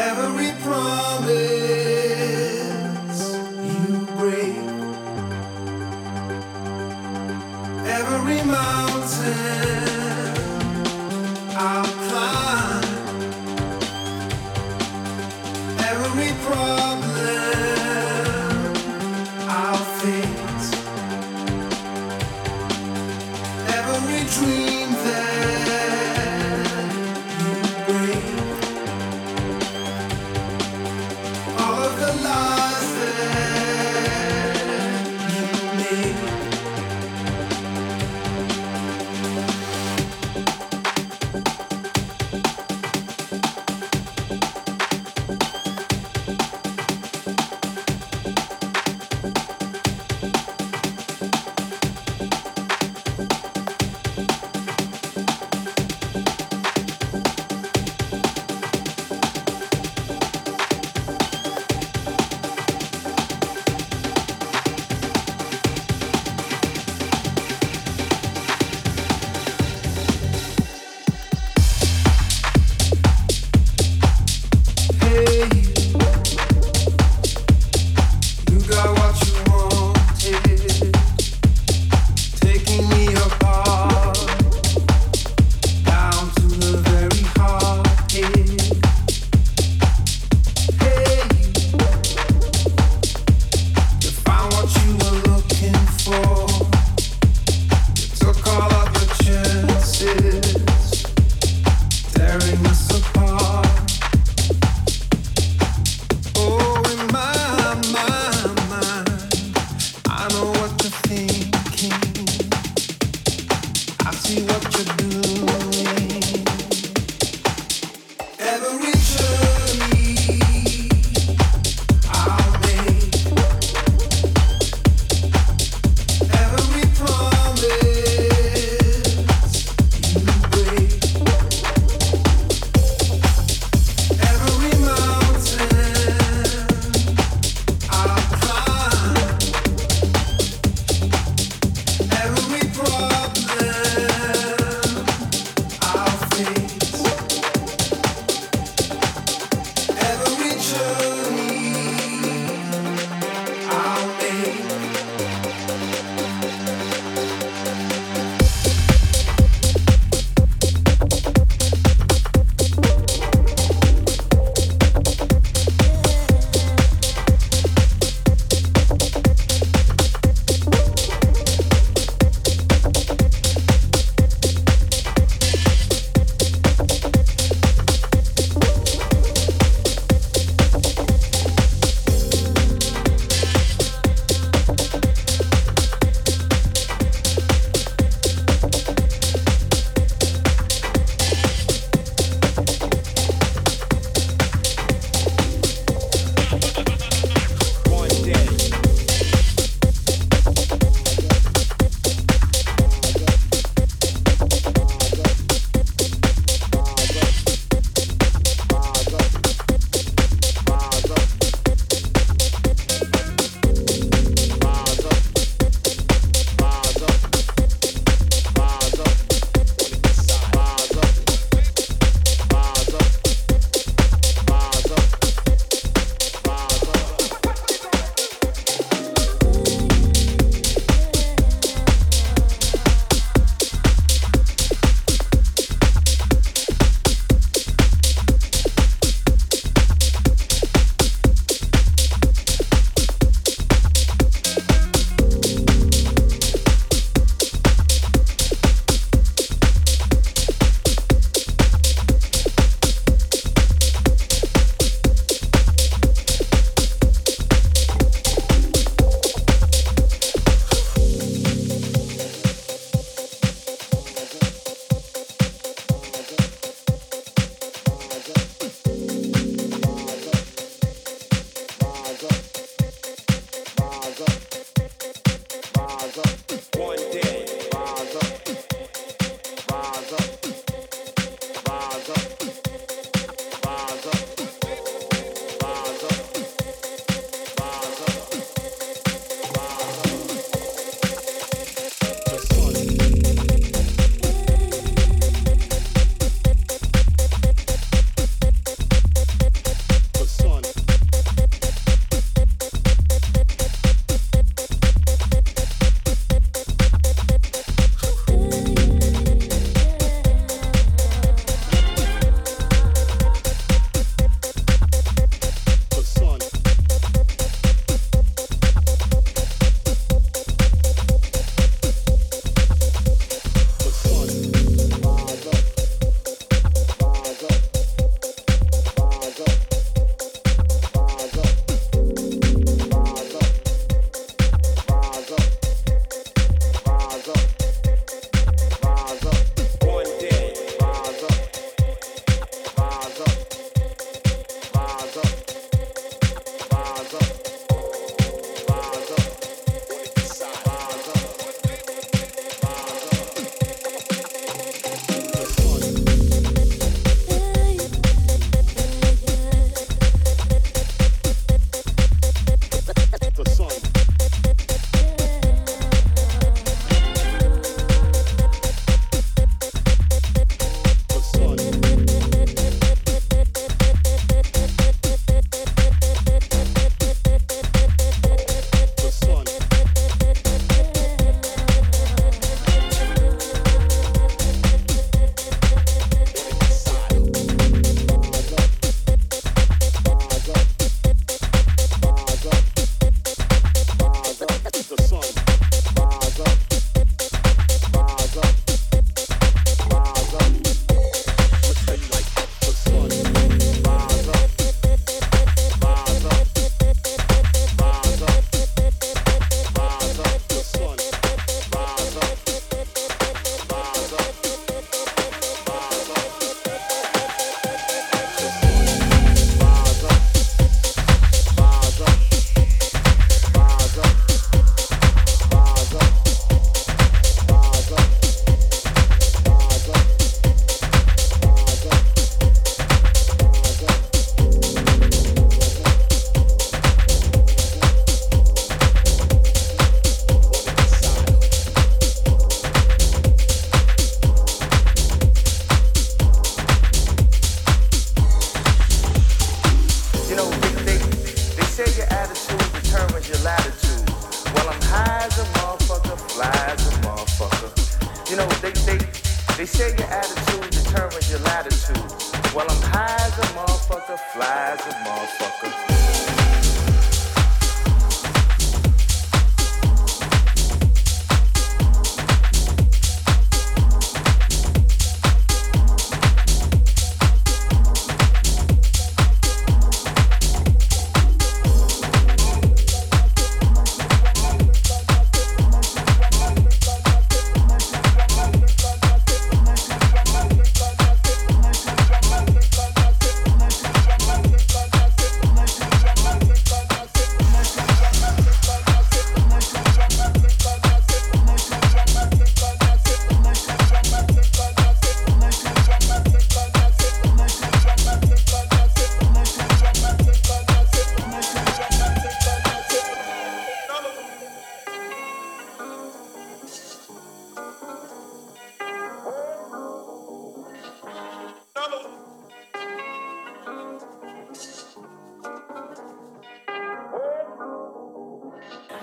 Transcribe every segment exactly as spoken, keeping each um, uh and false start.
every promise you break, every mountain I'll climb, every problem I'll face, every dream that you break.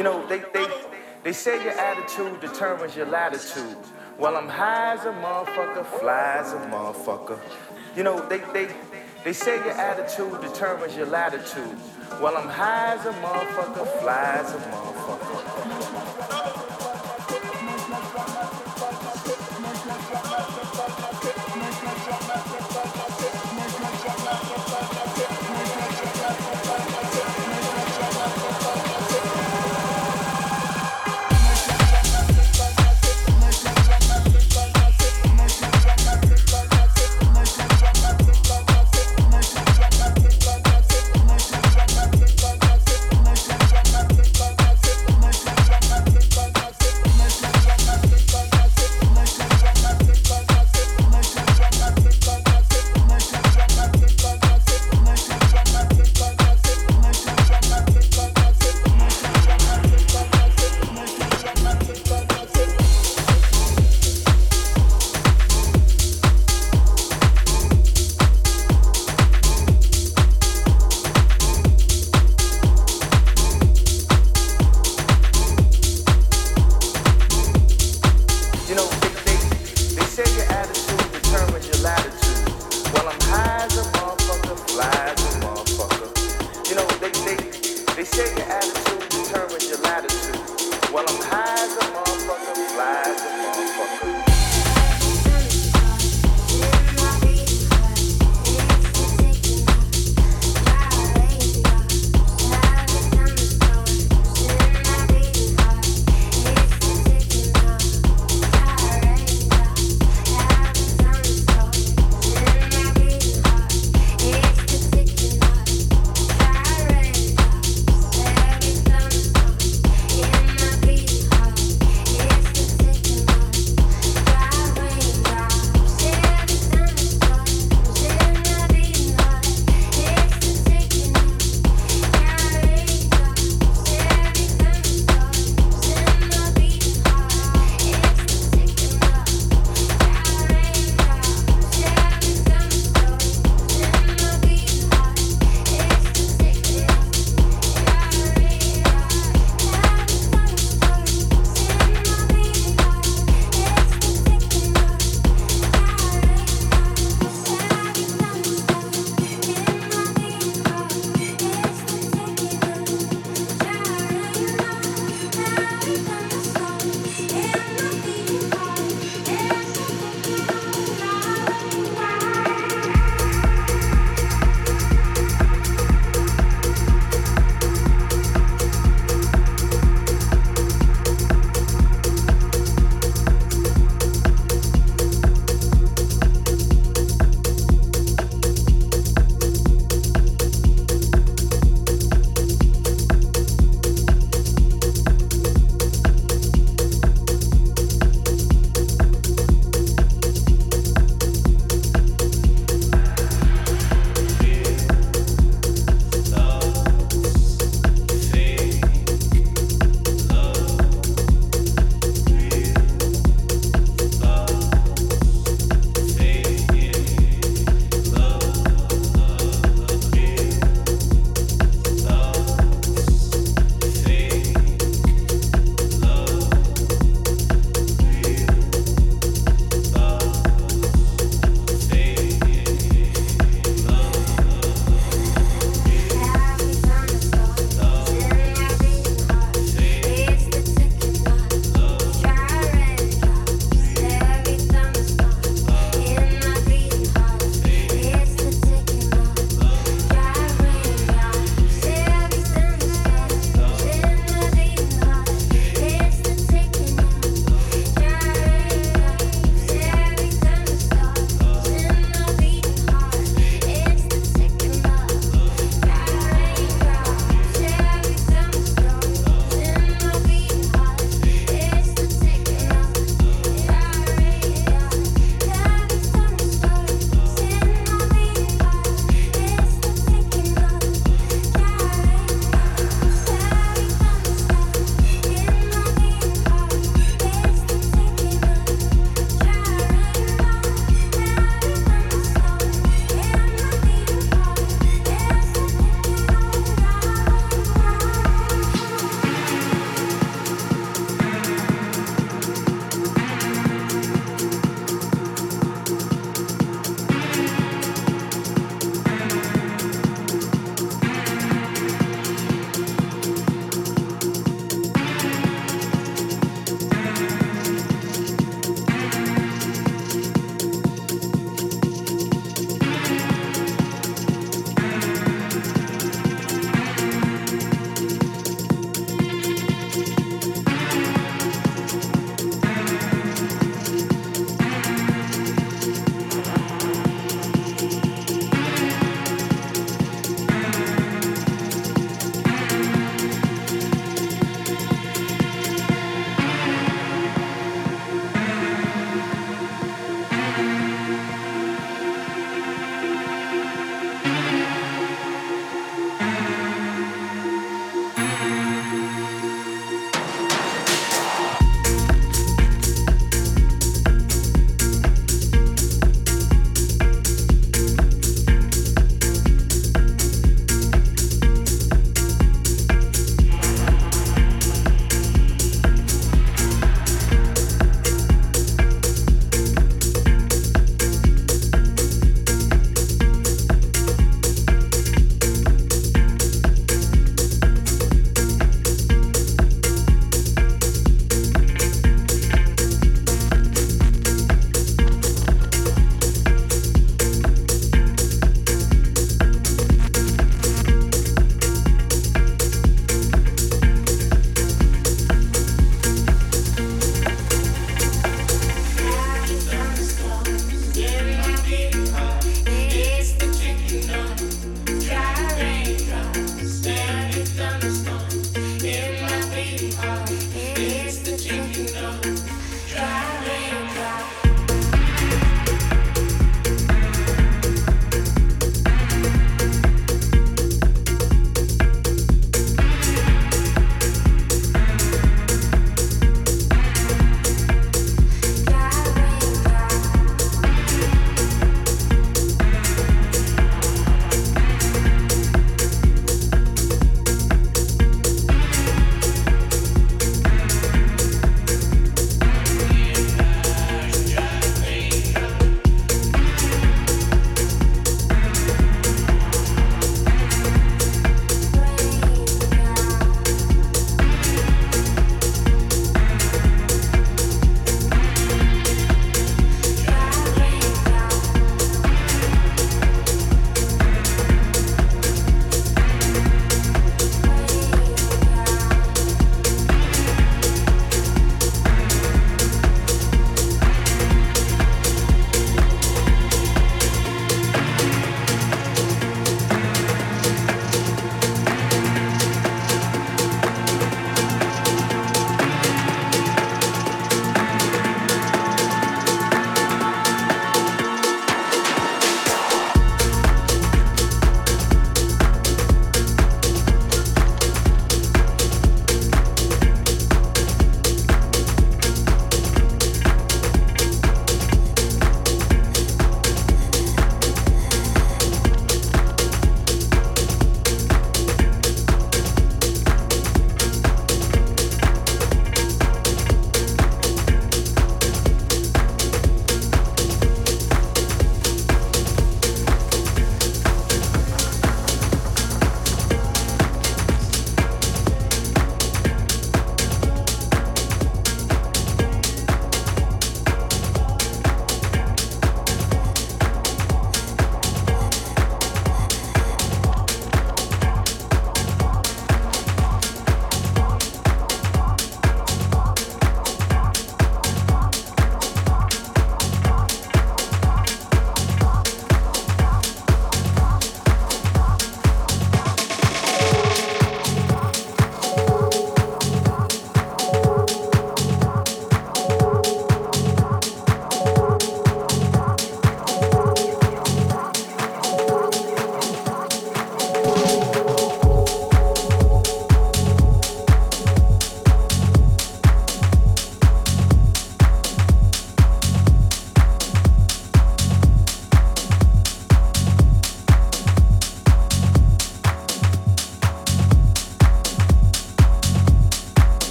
You know, they they they say your attitude determines your latitude. Well, I'm high as a motherfucker, fly as a motherfucker. You know, they they they say your attitude determines your latitude. Well, I'm high as a motherfucker, fly as a motherfucker.